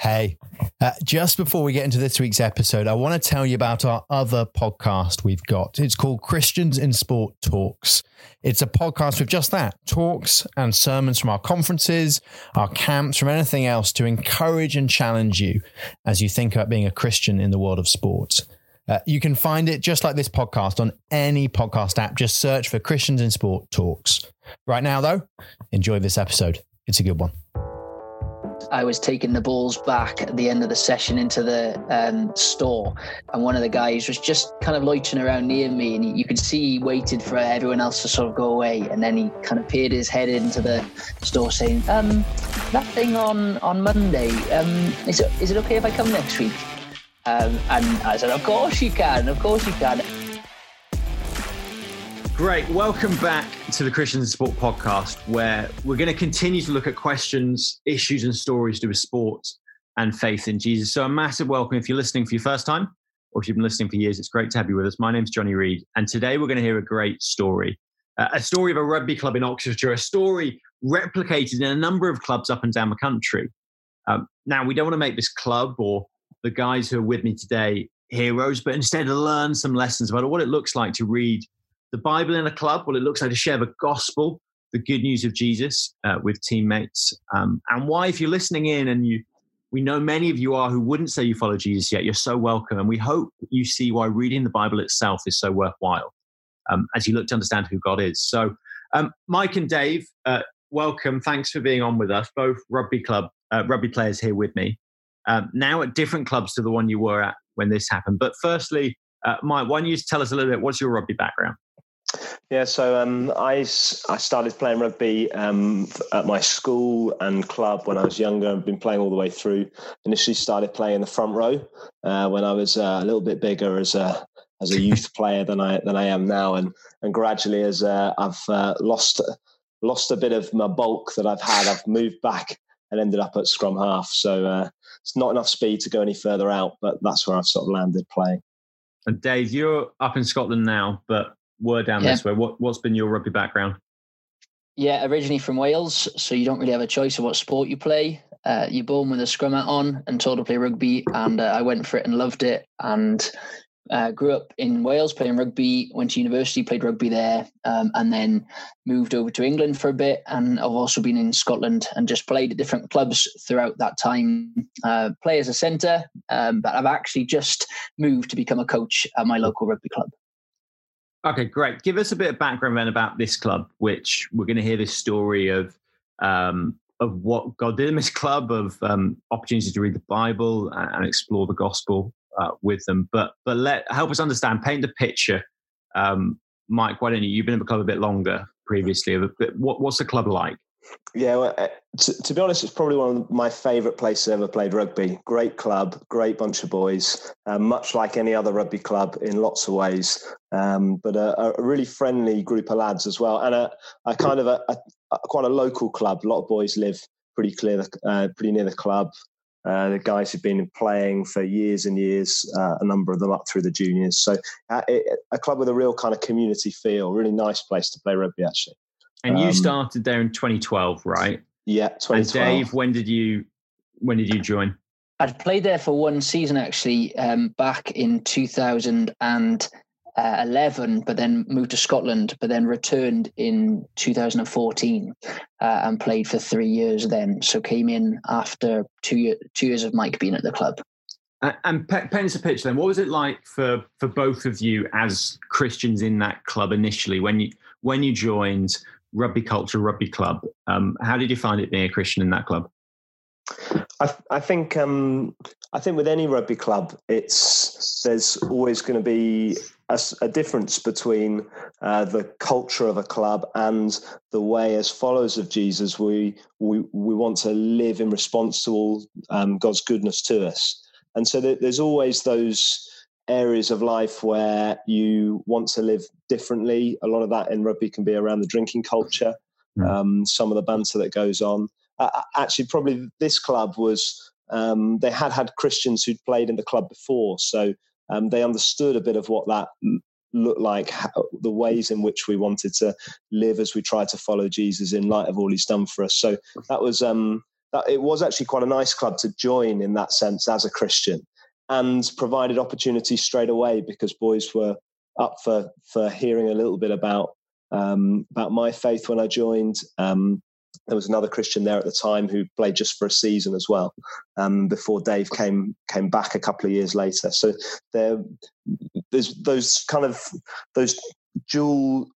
Hey, just before we get into this week's episode, I want to tell you about our other podcast we've got. It's called Christians in Sport Talks. It's a podcast with just that, talks and sermons from our conferences, our camps, from anything else to encourage and challenge you as you think about being a Christian in the world of sports. You can find it just like this podcast on any podcast app. Just search for Christians in Sport Talks. Right now, though, enjoy this episode. It's a good one. I was taking the balls back at the end of the session into the store, and one of the guys was just kind of loitering around near me, and you could see he waited for everyone else to sort of go away, and then he kind of peered his head into the store saying, that thing on Monday, is it okay if I come next week? And I said, of course you can. Great. Welcome back to the Christians in Sport podcast, where we're going to continue to look at questions, issues and stories to do with sport and faith in Jesus. So a massive welcome if you're listening for your first time, or if you've been listening for years, it's great to have you with us. My name's Johnny Reed, and today we're going to hear a great story, a story of a rugby club in Oxfordshire, a story replicated in a number of clubs up and down the country. Now, we don't want to make this club or the guys who are with me today heroes, but instead learn some lessons about what it looks like to read the Bible in a club, what it looks like to share the gospel, the good news of Jesus with teammates, and why, if you're listening in and we know many of you are who wouldn't say you follow Jesus yet, you're so welcome. And we hope you see why reading the Bible itself is so worthwhile as you look to understand who God is. So Mike and Dave, welcome. Thanks for being on with us, both rugby players here with me, now at different clubs to the one you were at when this happened. But firstly, Mike, why don't you tell us a little bit, what's your rugby background? Yeah, so I started playing rugby at my school and club when I was younger, and been playing all the way through. Initially started playing in the front row when I was a little bit bigger as a youth player than I am now, and gradually as I've lost a bit of my bulk that I've had, I've moved back and ended up at scrum half. So it's not enough speed to go any further out, but that's where I've sort of landed playing. And Dave, you're up in Scotland now, but we're down this way. What's been your rugby background? Yeah, originally from Wales, so you don't really have a choice of what sport you play. You're born with a scrum hat on and told to play rugby, and I went for it and loved it, and grew up in Wales playing rugby, went to university, played rugby there, and then moved over to England for a bit, and I've also been in Scotland and just played at different clubs throughout that time. Play as a centre, but I've actually just moved to become a coach at my local rugby club. Okay, great. Give us a bit of background then about this club, which we're going to hear this story of what God did in this club, of opportunities to read the Bible and explore the gospel with them. But help us understand, paint the picture. Mike, why don't you? You've been in the club a bit longer previously. What's the club like? Yeah, well, to be honest, it's probably one of my favourite places I ever played rugby. Great club, great bunch of boys, much like any other rugby club in lots of ways, but a really friendly group of lads as well, and a kind of quite a local club. A lot of boys live pretty near the club. The guys have been playing for years and years, a number of them up through the juniors. So a club with a real kind of community feel, really nice place to play rugby actually. And you started there in 2012, right? Yeah, 2012. And Dave, when did you join? I'd played there for one season actually, back in 2011, but then moved to Scotland, but then returned in 2014 and played for 3 years then. So came in after two years of Mike being at the club. And paint us a picture then. What was it like for both of you as Christians in that club initially when you joined? Rugby culture, rugby club. How did you find it being a Christian in that club? I think with any rugby club, there's always going to be a difference between the culture of a club and the way, as followers of Jesus, we want to live in response to all God's goodness to us. And so there's always those areas of life where you want to live differently. A lot of that in rugby can be around the drinking culture, some of the banter that goes on. Actually, probably this club was, they had Christians who'd played in the club before, so they understood a bit of what that looked like, the ways in which we wanted to live as we tried to follow Jesus in light of all he's done for us. So that was it was actually quite a nice club to join in that sense as a Christian, and provided opportunities straight away because boys were up for hearing a little bit about my faith when I joined. There was another Christian there at the time who played just for a season as well, before Dave came back a couple of years later. So there's those dual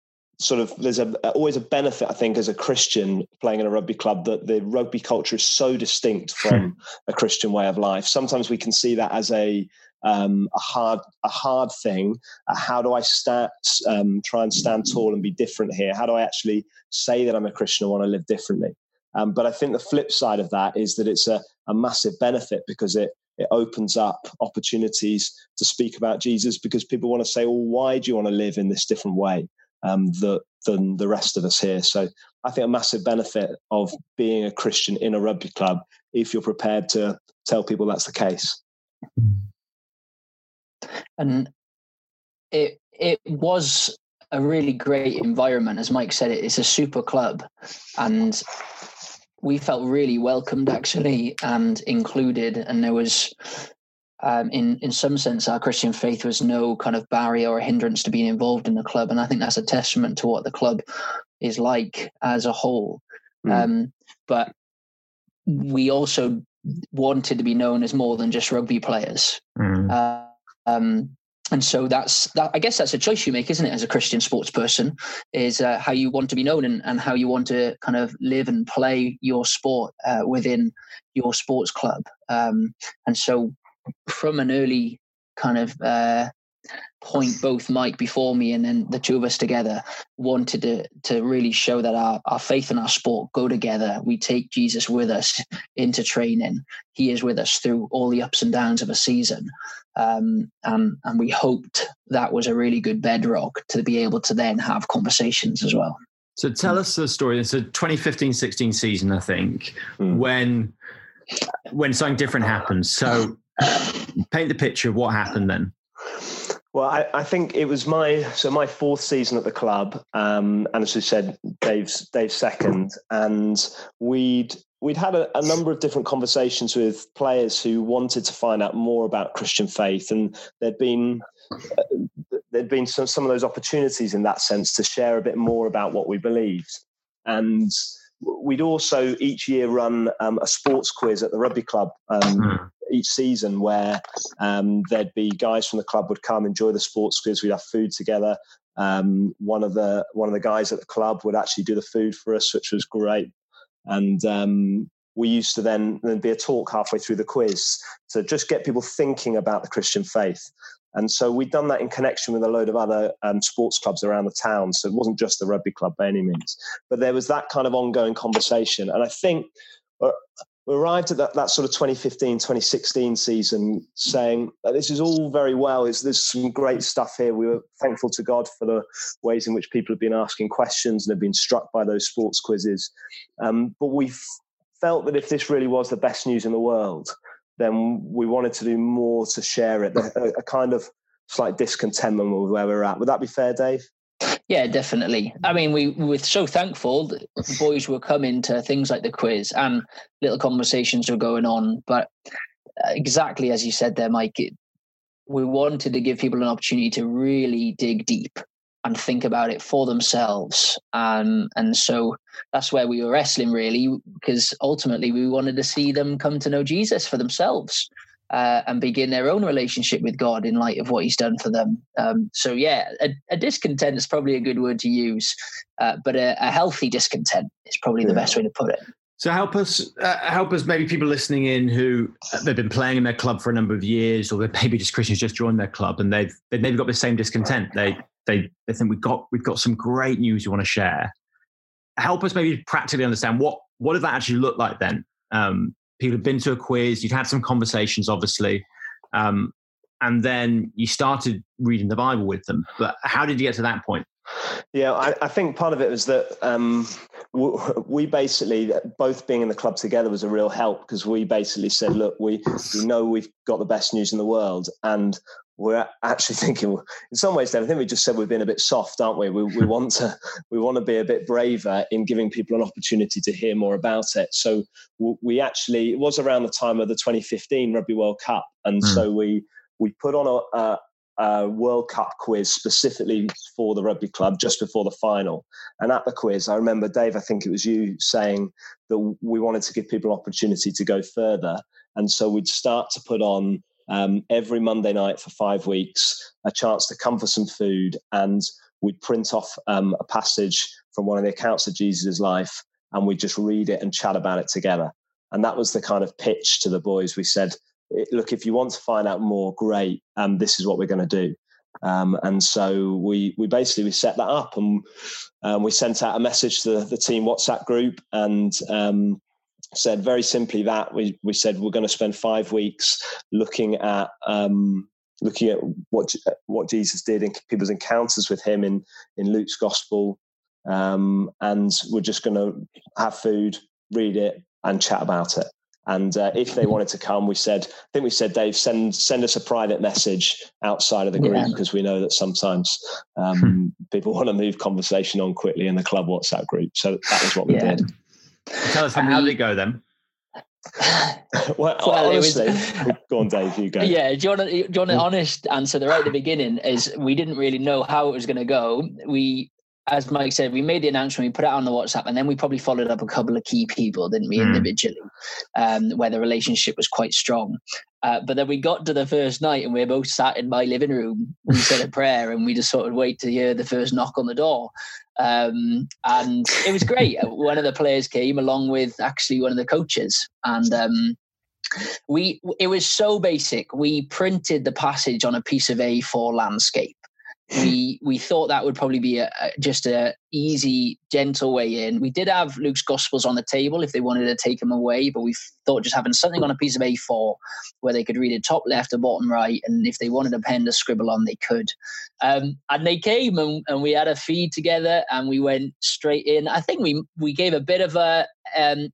sort of, there's always a benefit, I think, as a Christian playing in a rugby club, that the rugby culture is so distinct from a Christian way of life. Sometimes we can see that as a hard thing. How do I try and stand tall and be different here? How do I actually say that I'm a Christian and want to live differently? But I think the flip side of that is that it's a massive benefit, because it opens up opportunities to speak about Jesus, because people want to say, well, why do you want to live in this different way than the rest of us here? So I think a massive benefit of being a Christian in a rugby club, if you're prepared to tell people that's the case. And it was a really great environment. As Mike said, it's a super club, and we felt really welcomed actually and included. And there was, in some sense, our Christian faith was no kind of barrier or hindrance to being involved in the club. And I think that's a testament to what the club is like as a whole. But we also wanted to be known as more than just rugby players. And so that's I guess that's a choice you make, isn't it, as a Christian sports person, is how you want to be known and how you want to kind of live and play your sport within your sports club. And so from an early kind of point, both Mike before me and then the two of us together wanted to really show that our faith and our sport go together. We take Jesus with us into training. He is with us through all the ups and downs of a season. And we hoped that was a really good bedrock to be able to then have conversations as well. So tell us the story. It's a 2015-16 season, I think, when something different happens. So paint the picture of what happened then. Well, I think it was my fourth season at the club, and as we said, Dave's second, and we'd had a number of different conversations with players who wanted to find out more about Christian faith, and there'd been some of those opportunities in that sense to share a bit more about what we believed. And we'd also each year run a sports quiz at the rugby club each season, where there'd be guys from the club would come, enjoy the sports quiz, we'd have food together. One of the guys at the club would actually do the food for us, which was great. And we used to then be a talk halfway through the quiz to just get people thinking about the Christian faith. And so we'd done that in connection with a load of other sports clubs around the town. So it wasn't just the rugby club by any means, but there was that kind of ongoing conversation. And I think we arrived at that sort of 2015, 2016 season saying, this is all very well. There's some great stuff here. We were thankful to God for the ways in which people have been asking questions and have been struck by those sports quizzes. But we felt that if this really was the best news in the world, then we wanted to do more to share it. A kind of slight discontentment with where we're at. Would that be fair, Dave? Yeah, definitely. I mean, we were so thankful that the boys were coming to things like the quiz and little conversations were going on. But exactly as you said there, Mike, we wanted to give people an opportunity to really dig deep and think about it for themselves. And so that's where we were wrestling, really, because ultimately we wanted to see them come to know Jesus for themselves and begin their own relationship with God in light of what he's done for them. So, yeah, a discontent is probably a good word to use, but a healthy discontent is probably the best way to put it. So help us maybe people listening in who they've been playing in their club for a number of years, or maybe just Christians just joined their club and they've maybe got the same discontent. They think we've got some great news we want to share. Help us maybe practically understand what did that actually look like then? People have been to a quiz, you've had some conversations, obviously, and then you started reading the Bible with them. But how did you get to that point? Yeah, I think part of it was that we basically, both being in the club together was a real help, because we basically said, look, we know we've got the best news in the world, and we're actually thinking, in some ways, Dave, I think we just said we've been a bit soft, aren't we? We want to be a bit braver in giving people an opportunity to hear more about it. So we actually, it was around the time of the 2015 Rugby World Cup, and so we put on a World Cup quiz specifically for the rugby club just before the final. And at the quiz, I remember, Dave, I think it was you saying that we wanted to give people an opportunity to go further, and so we'd start to put on, every Monday night for 5 weeks, a chance to come for some food, and we'd print off a passage from one of the accounts of Jesus' life, and we'd just read it and chat about it together. And that was the kind of pitch to the boys. We said, look, if you want to find out more, great, this is what we're going to do. And so we basically set that up, and we sent out a message to the team WhatsApp group, and said very simply that we said we're going to spend 5 weeks looking at what Jesus did in people's encounters with him in Luke's gospel, and we're just going to have food, read it, and chat about it. And if they wanted to come, we said, Dave, send us a private message outside of the group, because we know that sometimes people want to move conversation on quickly in the club WhatsApp group. So that was what we did. Tell us how did it go then? Well, honestly, go on, Dave. You go. Yeah, do you want an honest answer? Right at the beginning is we didn't really know how it was going to go. We, as Mike said, we made the announcement, we put it on the WhatsApp, and then we probably followed up a couple of key people, didn't we, individually, where the relationship was quite strong. But then we got to the first night, and we were both sat in my living room. We said a prayer, and we just sort of wait to hear the first knock on the door. And it was great. One of the players came along with actually one of the coaches, and it was so basic. We printed the passage on a piece of A4 landscape. We thought that would probably be just a easy, gentle way in. We did have Luke's Gospels on the table if they wanted to take them away, but we thought just having something on a piece of A4 where they could read it top left or bottom right, and if they wanted a pen to scribble on, they could. And they came, and we had a feed together, and we went straight in. I think we gave a bit of a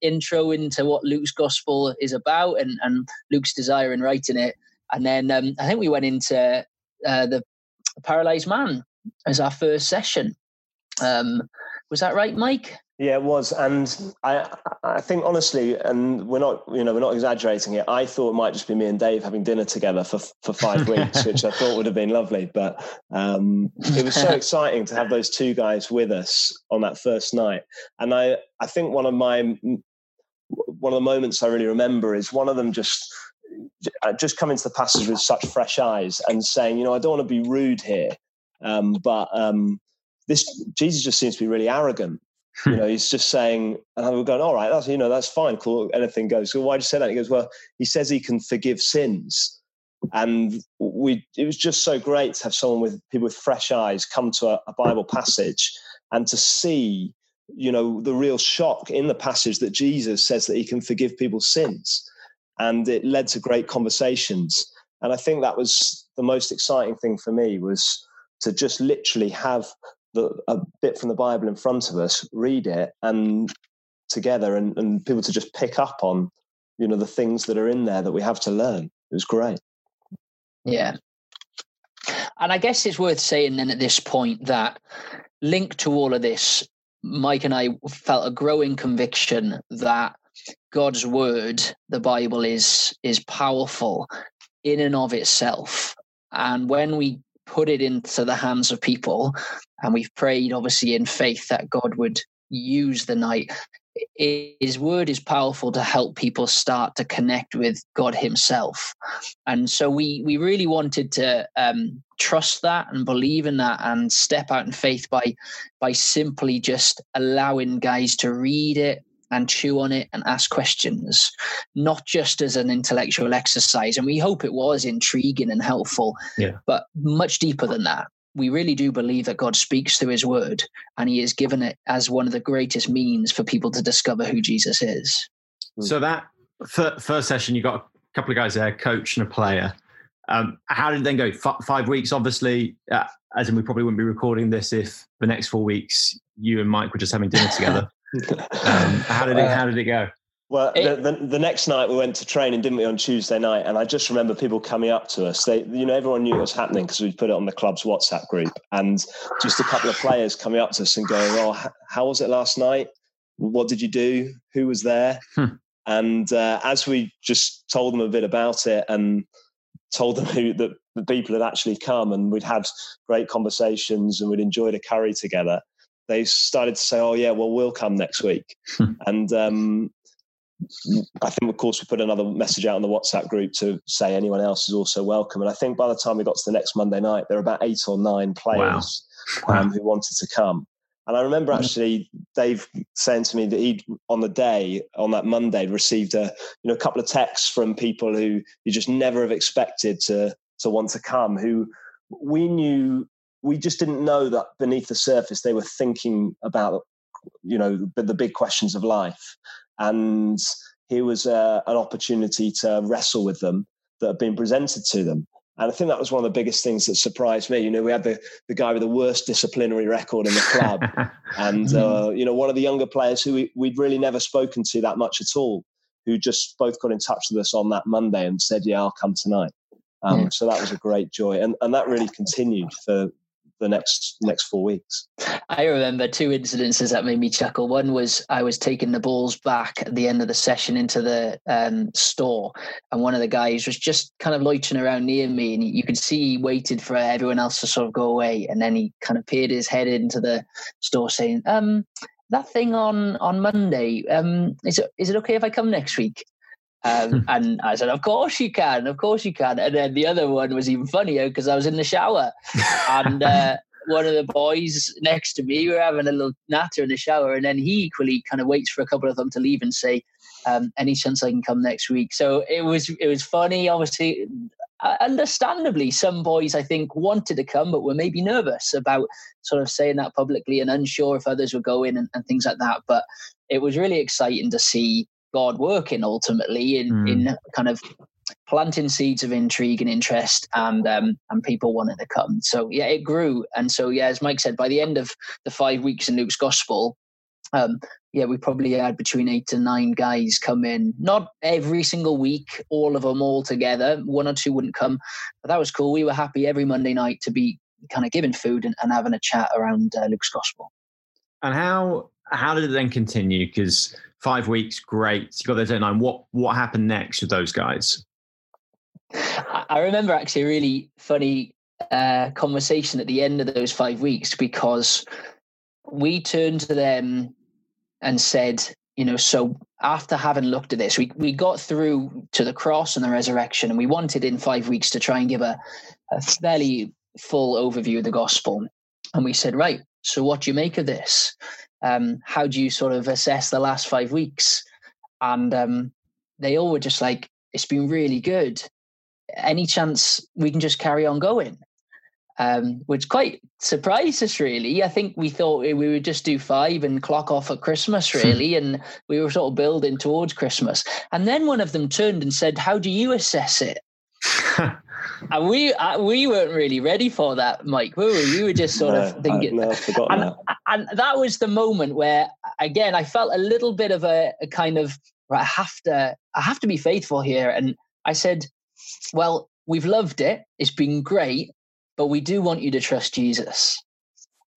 intro into what Luke's Gospel is about and Luke's desire in writing it. And then I think we went into the Paralyzed Man as our first session. Was that right, Mike? Yeah, it was. And I think honestly, and we're not exaggerating it, I thought it might just be me and Dave having dinner together for 5 weeks, which I thought would have been lovely. But it was so exciting to have those two guys with us on that first night. And I think one of the moments I really remember is one of them just coming to the passage with such fresh eyes and saying, I don't want to be rude here, but this Jesus just seems to be really arrogant. He's just saying, and we're going, all right, that's fine, cool, anything goes. So why'd you say that? He goes, well, he says he can forgive sins, and it was just so great to have someone with people with fresh eyes come to a Bible passage and to see, the real shock in the passage that Jesus says that he can forgive people's sins. And it led to great conversations. And I think that was the most exciting thing for me, was to just literally have a bit from the Bible in front of us, read it and together, and people to just pick up on, the things that are in there that we have to learn. It was great. Yeah. And I guess it's worth saying then at this point that linked to all of this, Mike and I felt a growing conviction that God's word, the Bible, is powerful in and of itself. And when we put it into the hands of people, and we've prayed obviously in faith that God would use the night, his word is powerful to help people start to connect with God himself. And so we really wanted to trust that and believe in that and step out in faith by simply just allowing guys to read it and chew on it and ask questions, not just as an intellectual exercise. And we hope it was intriguing and helpful, but much deeper than that. We really do believe that God speaks through his word, and he has given it as one of the greatest means for people to discover who Jesus is. So that first session, you got a couple of guys there, a coach and a player. How did it then go? 5 weeks, obviously, as in we probably wouldn't be recording this if the next 4 weeks you and Mike were just having dinner together. How did it go? Well, the next night we went to training, didn't we, on Tuesday night? And I just remember people coming up to us. They, you know, everyone knew it was happening because we'd put it on the club's WhatsApp group. And just a couple of players coming up to us and going, "Oh, how was it last night? What did you do? Who was there?" And as we just told them a bit about it and told them who the people had actually come, and we'd had great conversations and we'd enjoyed a curry together, they started to say, "Oh, yeah, well, we'll come next week." And I think, of course, we put another message out on the WhatsApp group to say anyone else is also welcome. And I think by the time we got to the next Monday night, there were about 8 or 9 players who wanted to come. And I remember actually Dave saying to me that he, on the day, on that Monday, received a couple of texts from people who you just never have expected to want to come, who we knew, we just didn't know that beneath the surface they were thinking about, you know, the big questions of life. And here was an opportunity to wrestle with them that had been presented to them. And I think that was one of the biggest things that surprised me. You know, we had the guy with the worst disciplinary record in the club and, you know, one of the younger players who we'd really never spoken to that much at all, who just both got in touch with us on that Monday and said, "Yeah, I'll come tonight." So that was a great joy. And that really continued for the next 4 weeks. I remember 2 incidences that made me chuckle. One was I was taking the balls back at the end of the session into the store, and one of the guys was just kind of loitering around near me, and you could see he waited for everyone else to sort of go away, and then he kind of peered his head into the store saying, "That thing on Monday, is it okay if I come next week?" And I said, of course you can. And then the other one was even funnier because I was in the shower and one of the boys next to me, we were having a little natter in the shower, and then he equally kind of waits for a couple of them to leave and say, "Any chance I can come next week?" So it was funny. Obviously, understandably, some boys I think wanted to come but were maybe nervous about sort of saying that publicly and unsure if others were going and things like that. But it was really exciting to see God working ultimately in kind of planting seeds of intrigue and interest and people wanting to come. So yeah, it grew. And so yeah, as Mike said, by the end of the 5 weeks in Luke's gospel, we probably had between 8 and 9 guys come in. Not every single week, all of them all together. 1 or 2 wouldn't come, but that was cool. We were happy every Monday night to be kind of giving food and having a chat around Luke's gospel. And how did it then continue? Because 5 weeks, great. You got those 9. What happened next with those guys? I remember actually a really funny conversation at the end of those 5 weeks, because we turned to them and said, you know, so after having looked at this, we got through to the cross and the resurrection, and we wanted in 5 weeks to try and give a fairly full overview of the gospel. And we said, right, so what do you make of this? How do you sort of assess the last 5 weeks? And they all were just like, "It's been really good. Any chance we can just carry on going?" Which quite surprised us, really. I think we thought we would just do 5 and clock off at Christmas, really. And we were sort of building towards Christmas. And then one of them turned and said, "How do you assess it?" And we weren't really ready for that, Mike, were we? We were just sort of thinking. I've forgotten that. And that was the moment where, again, I felt a little bit of a kind of, right, I have to be faithful here. And I said, "Well, we've loved it. It's been great, but we do want you to trust Jesus.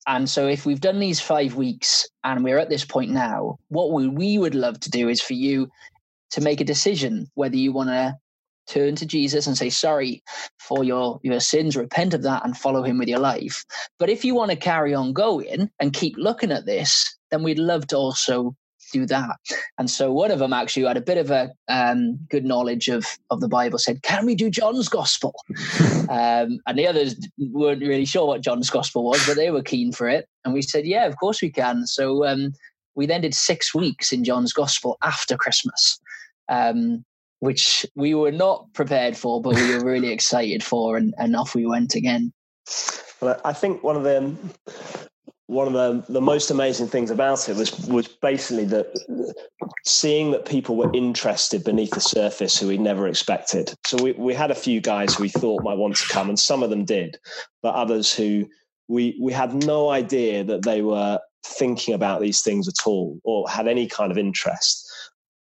And so if we've done these 5 weeks and we're at this point now, what we would love to do is for you to make a decision whether you want to turn to Jesus and say sorry for your sins, repent of that and follow him with your life. But if you want to carry on going and keep looking at this, then we'd love to also do that." And so one of them actually had a bit of a good knowledge of the Bible, said, "Can we do John's gospel?" And the others weren't really sure what John's gospel was, but they were keen for it. And we said, yeah, of course we can. So we then did 6 weeks in John's gospel after Christmas, which we were not prepared for, but we were really excited for, and off we went again. Well, I think one of the most amazing things about it was basically that seeing that people were interested beneath the surface who we never expected. So we had a few guys who we thought might want to come, and some of them did, but others who we had no idea that they were thinking about these things at all or had any kind of interest.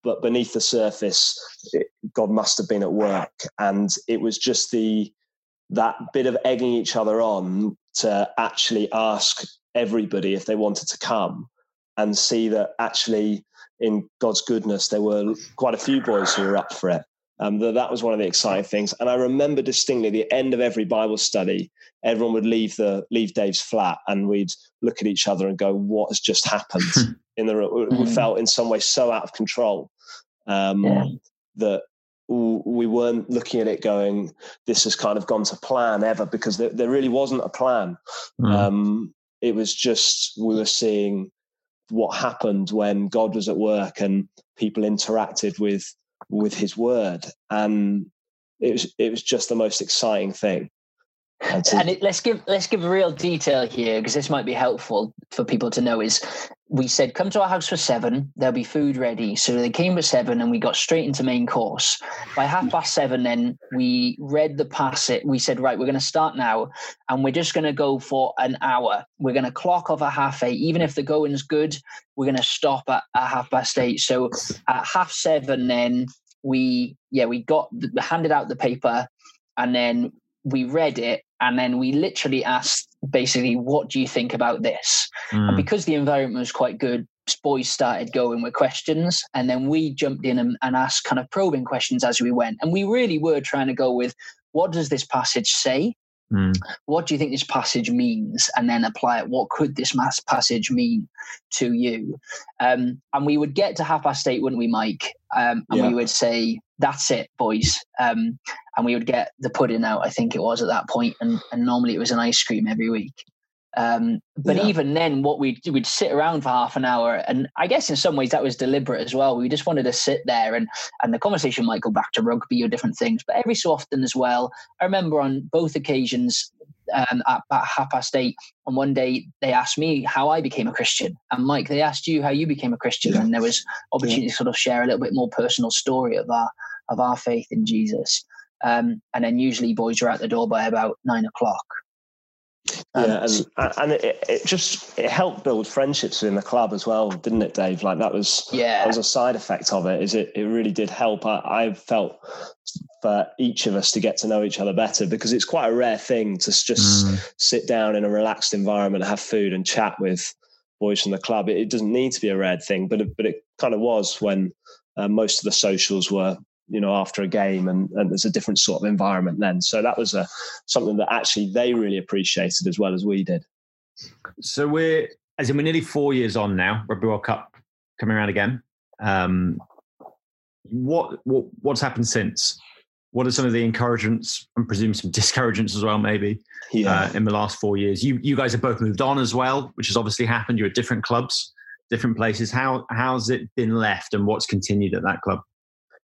but beneath the surface, God must have been at work. And it was just that bit of egging each other on to actually ask everybody if they wanted to come and see that actually in God's goodness, there were quite a few boys who were up for it. That was one of the exciting things. And I remember distinctly the end of every Bible study, everyone would leave Dave's flat and we'd look at each other and go, what has just happened? We felt in some way so out of control that we weren't looking at it going, this has kind of gone to plan ever, because there really wasn't a plan. It was just, we were seeing what happened when God was at work and people interacted with his word, and it was just the most exciting thing. Let's give real detail here, because this might be helpful for people to know. Is we said come to our house for 7, there'll be food ready. So they came at 7 and we got straight into main course. By 7:30 then we read the passage. We said, right, we're going to start now and we're just going to go for an hour. We're going to clock off at 8:30. Even if the going's good, we're going to stop at 8:30. So at 7:30 then we got handed out the paper and then we read it. And then we literally asked, basically, what do you think about this? And because the environment was quite good, boys started going with questions. And then we jumped in and asked kind of probing questions as we went. And we really were trying to go with, what does this passage say? What do you think this passage means? And then apply it. What could this passage mean to you? And we would get to 8:30, wouldn't we, Mike? We would say, that's it, boys. And we would get the pudding out, I think it was at that point. And normally it was an ice cream every week. Even then, what we'd sit around for half an hour. And I guess in some ways that was deliberate as well. We just wanted to sit there and the conversation might go back to rugby or different things. But every so often as well, I remember on both occasions at 8:30, on one day they asked me how I became a Christian. And Mike, they asked you how you became a Christian. Yeah. And there was opportunity to sort of share a little bit more personal story of our faith in Jesus. And then usually boys are out the door by about 9:00. It helped build friendships within the club as well, didn't it, Dave? Like that was a side effect of it. It really did help. I felt for each of us to get to know each other better, because it's quite a rare thing to just sit down in a relaxed environment, have food, and chat with boys from the club. It doesn't need to be a rare thing, but it kind of was when most of the socials were, you know, after a game, and there's a different sort of environment then. So that was something that actually they really appreciated as well as we did. So we're nearly 4 years on now, Rugby World Cup coming around again. What's happened since? What are some of the encouragements, and presume some discouragements as well, maybe, in the last 4 years? You guys have both moved on as well, which has obviously happened. You're at different clubs, different places. How's it been left, and what's continued at that club?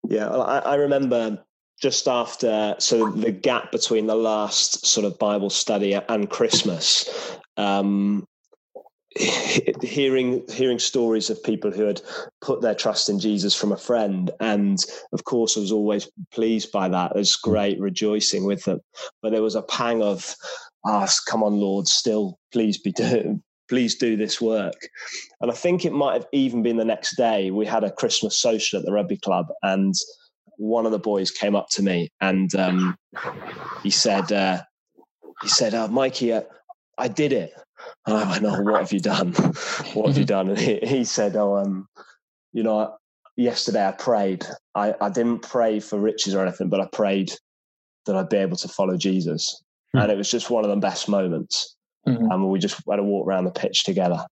Yeah, I remember just after, so the gap between the last sort of Bible study and Christmas, hearing stories of people who had put their trust in Jesus from a friend. And of course, I was always pleased by that. It was great rejoicing with them. But there was a pang of, come on, Lord, still, please do this work. And I think it might have even been the next day. We had a Christmas social at the rugby club, and one of the boys came up to me and he said, "Oh, Mikey, I did it." And I went, "Oh, what have you done? What have you done?" And he said, yesterday I prayed. I didn't pray for riches or anything, but I prayed that I'd be able to follow Jesus. And it was just one of the best moments. And we just had a walk around the pitch together.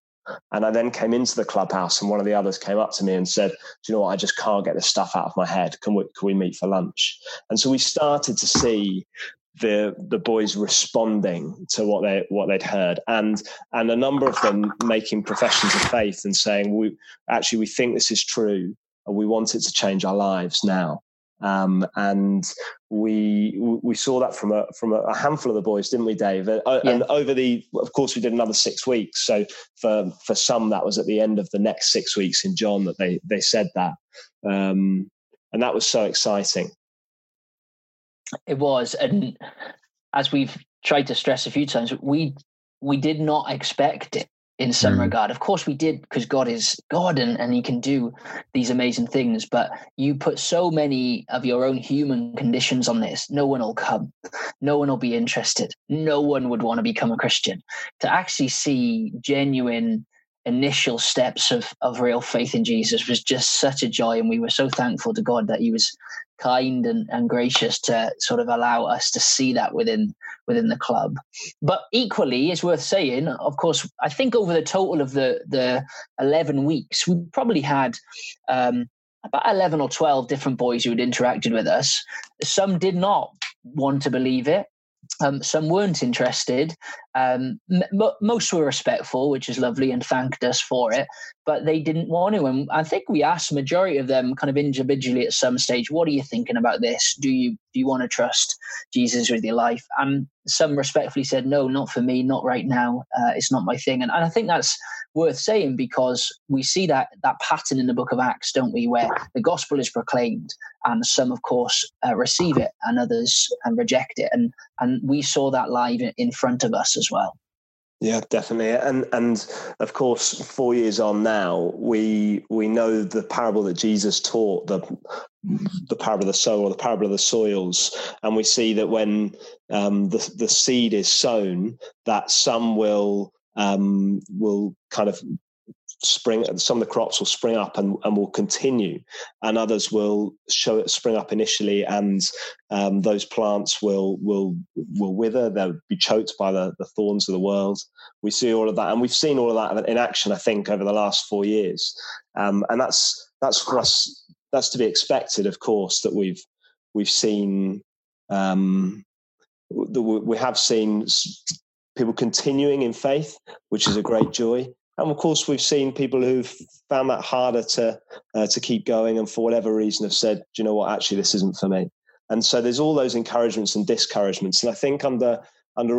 And I then came into the clubhouse, and one of the others came up to me and said, "Do you know what? I just can't get this stuff out of my head. Can we meet for lunch?" And so we started to see the boys responding to what they'd heard, and a number of them making professions of faith and saying, "We think this is true, and we want it to change our lives now." And we saw that from a handful of the boys, didn't we, Dave? And of course we did another 6 weeks. So for some, that was at the end of the next 6 weeks in John that they said that. And that was so exciting. It was. And as we've tried to stress a few times, we did not expect it. in some regard. Of course we did, because God is God and he can do these amazing things, but you put so many of your own human conditions on this. No one will come. No one will be interested. No one would want to become a Christian. To actually see genuine initial steps of real faith in Jesus was just such a joy. And we were so thankful to God that he was kind and gracious to sort of allow us to see that within the club. But equally, it's worth saying, of course, I think over the total of the 11 weeks, we probably had about 11 or 12 different boys who had interacted with us. Some did not want to believe it. Some weren't interested. Most were respectful, which is lovely, and thanked us for it, but they didn't want to. And I think we asked the majority of them kind of individually at some stage, what are you thinking about this? Do you want to trust Jesus with your life? And some respectfully said, no, not for me, not right now. It's not my thing. And I think that's worth saying, because we see that pattern in the book of Acts, don't we, where the gospel is proclaimed and some, of course, receive it and others reject it. And we saw that live in front of us as well. Yeah, definitely. And of course, 4 years on now, we know the parable that Jesus taught, the parable of the sower, the parable of the soils. And we see that when the seed is sown, that some will kind of spring, some of the crops will spring up and will continue, and others will spring up initially, and those plants will wither. They'll be choked by the thorns of the world. We see all of that, and we've seen all of that in action, I think, over the last 4 years. And that's for us. That's to be expected, of course, that we've seen that we have seen people continuing in faith, which is a great joy. And of course, we've seen people who've found that harder to keep going, and for whatever reason have said, do you know what, actually, this isn't for me. And so there's all those encouragements and discouragements. And I think under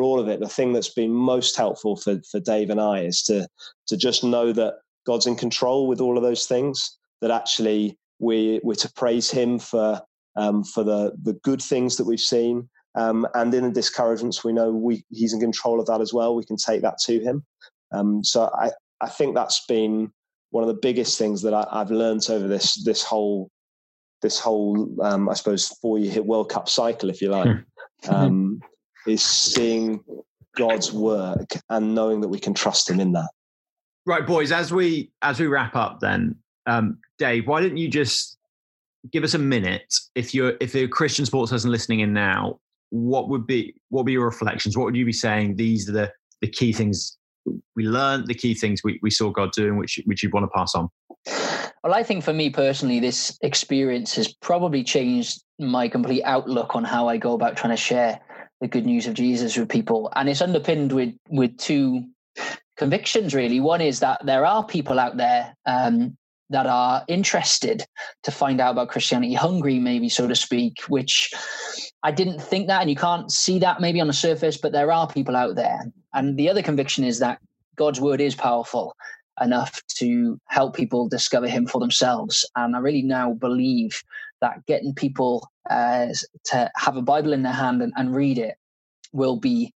all of it, the thing that's been most helpful for Dave and I is to just know that God's in control with all of those things, that actually we're to praise him for the good things that we've seen. And in the discouragements, we know he's in control of that as well. We can take that to him. So I think that's been one of the biggest things that I've learned over this whole I suppose 4-year World Cup cycle, if you like, is seeing God's work and knowing that we can trust him in that. Right, boys, as we wrap up then, Dave, why don't you just give us a minute? If you're a Christian sports person listening in now, what would be your reflections? What would you be saying? These are the key things we learned, the key things we saw God doing, which you'd want to pass on. Well, I think for me personally, this experience has probably changed my complete outlook on how I go about trying to share the good news of Jesus with people. And it's underpinned with two convictions, really. One is that there are people out there that are interested to find out about Christianity, hungry maybe, so to speak, which I didn't think that, and you can't see that maybe on the surface, but there are people out there. And the other conviction is that God's word is powerful enough to help people discover him for themselves. And I really now believe that getting people to have a Bible in their hand and read it will be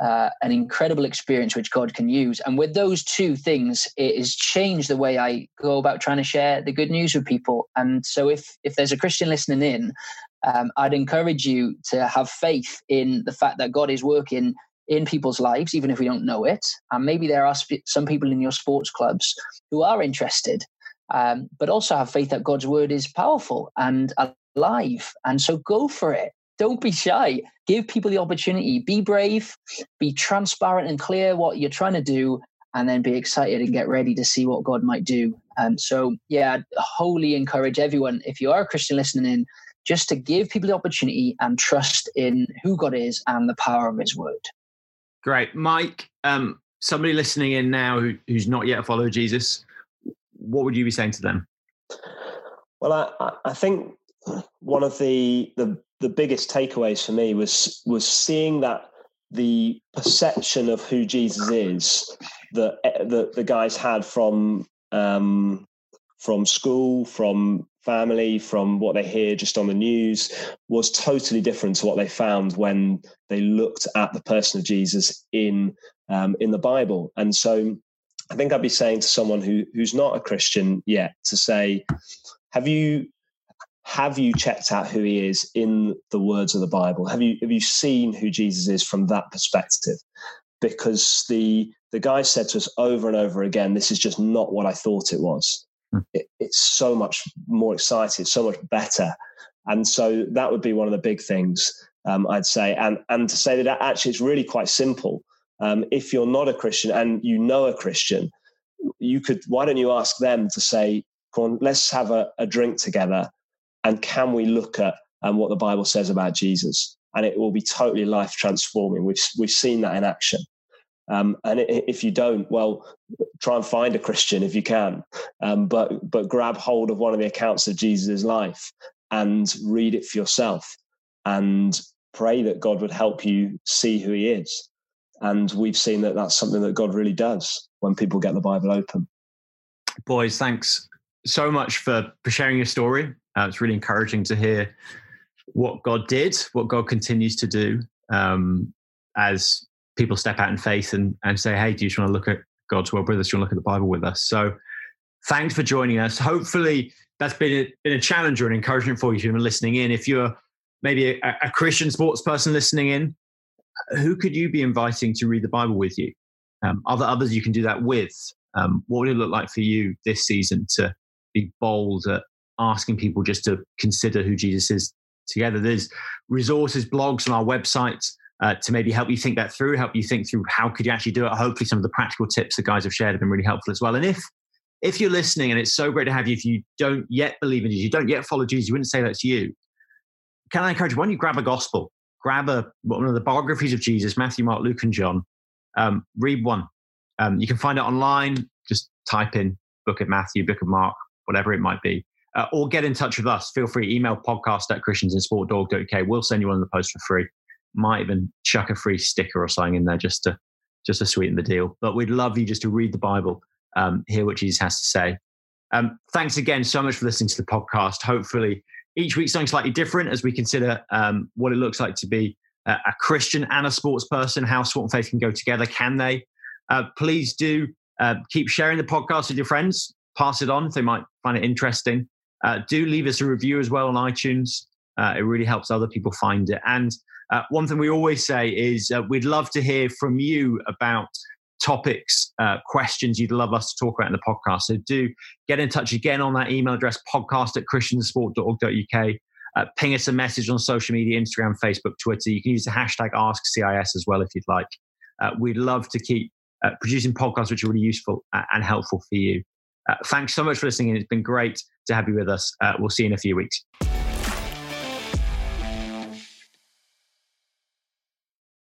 an incredible experience which God can use. And with those two things, it has changed the way I go about trying to share the good news with people. And so if there's a Christian listening in, I'd encourage you to have faith in the fact that God is working in people's lives, even if we don't know it. And maybe there are some people in your sports clubs who are interested, but also have faith that God's word is powerful and alive. And so go for it. Don't be shy. Give people the opportunity. Be brave, be transparent and clear what you're trying to do, and then be excited and get ready to see what God might do. So, yeah, I wholly encourage everyone, if you are a Christian listening in, just to give people the opportunity and trust in who God is and the power of his word. Great. Mike, somebody listening in now who's not yet a follower of Jesus, what would you be saying to them? Well, I think one of the biggest takeaways for me was seeing that the perception of who Jesus is that the guys had from school, from family, from what they hear just on the news, was totally different to what they found when they looked at the person of Jesus in the Bible. And so I think I'd be saying to someone who's not a Christian yet to say, have you checked out who he is in the words of the Bible? Have you seen who Jesus is from that perspective? Because the guy said to us over and over again, this is just not what I thought it was. It's so much more exciting, so much better. And so that would be one of the big things I'd say. And to say that actually it's really quite simple. If you're not a Christian and you know a Christian, why don't you ask them to say, come on, let's have a drink together. And can we look at what the Bible says about Jesus? And it will be totally life transforming. We've seen that in action. And if you don't, well, try and find a Christian if you can, but grab hold of one of the accounts of Jesus' life and read it for yourself and pray that God would help you see who he is. And we've seen that that's something that God really does when people get the Bible open. Boys, thanks so much for sharing your story. It's really encouraging to hear what God did, what God continues to do as people step out in faith and say, hey, do you just want to look at God's word with us? Do you want to look at the Bible with us? So thanks for joining us. Hopefully that's been a challenge or an encouragement for you who are listening in. If you're maybe a Christian sports person listening in, who could you be inviting to read the Bible with you? Are there others you can do that with? What would it look like for you this season to be bold at asking people just to consider who Jesus is together? There's resources, blogs on our website to maybe help you think that through, help you think through how could you actually do it. Hopefully some of the practical tips the guys have shared have been really helpful as well. And if you're listening, and it's so great to have you, if you don't yet believe in Jesus, you don't yet follow Jesus, you wouldn't say that's you. Can I encourage you, why don't you grab a gospel? Grab one of the biographies of Jesus, Matthew, Mark, Luke, and John. Read one. You can find it online. Just type in Book of Matthew, Book of Mark, whatever it might be. Or get in touch with us. Feel free, email podcast@christiansinsport.org.uk. We'll send you one of the posts for free. Might even chuck a free sticker or something in there just to sweeten the deal. But we'd love you just to read the Bible, hear what Jesus has to say. Thanks again so much for listening to the podcast. Hopefully, each week something slightly different as we consider what it looks like to be a Christian and a sports person, how sport and faith can go together. Can they? Please do keep sharing the podcast with your friends. Pass it on if they might find it interesting. Do leave us a review as well on iTunes. It really helps other people find it. And one thing we always say is we'd love to hear from you about topics, questions you'd love us to talk about in the podcast. So do get in touch again on that email address, podcast@christiansport.org.uk. Ping us a message on social media, Instagram, Facebook, Twitter. You can use the hashtag AskCIS as well if you'd like. We'd love to keep producing podcasts which are really useful and helpful for you. Thanks so much for listening. It's been great to have you with us. We'll see you in a few weeks.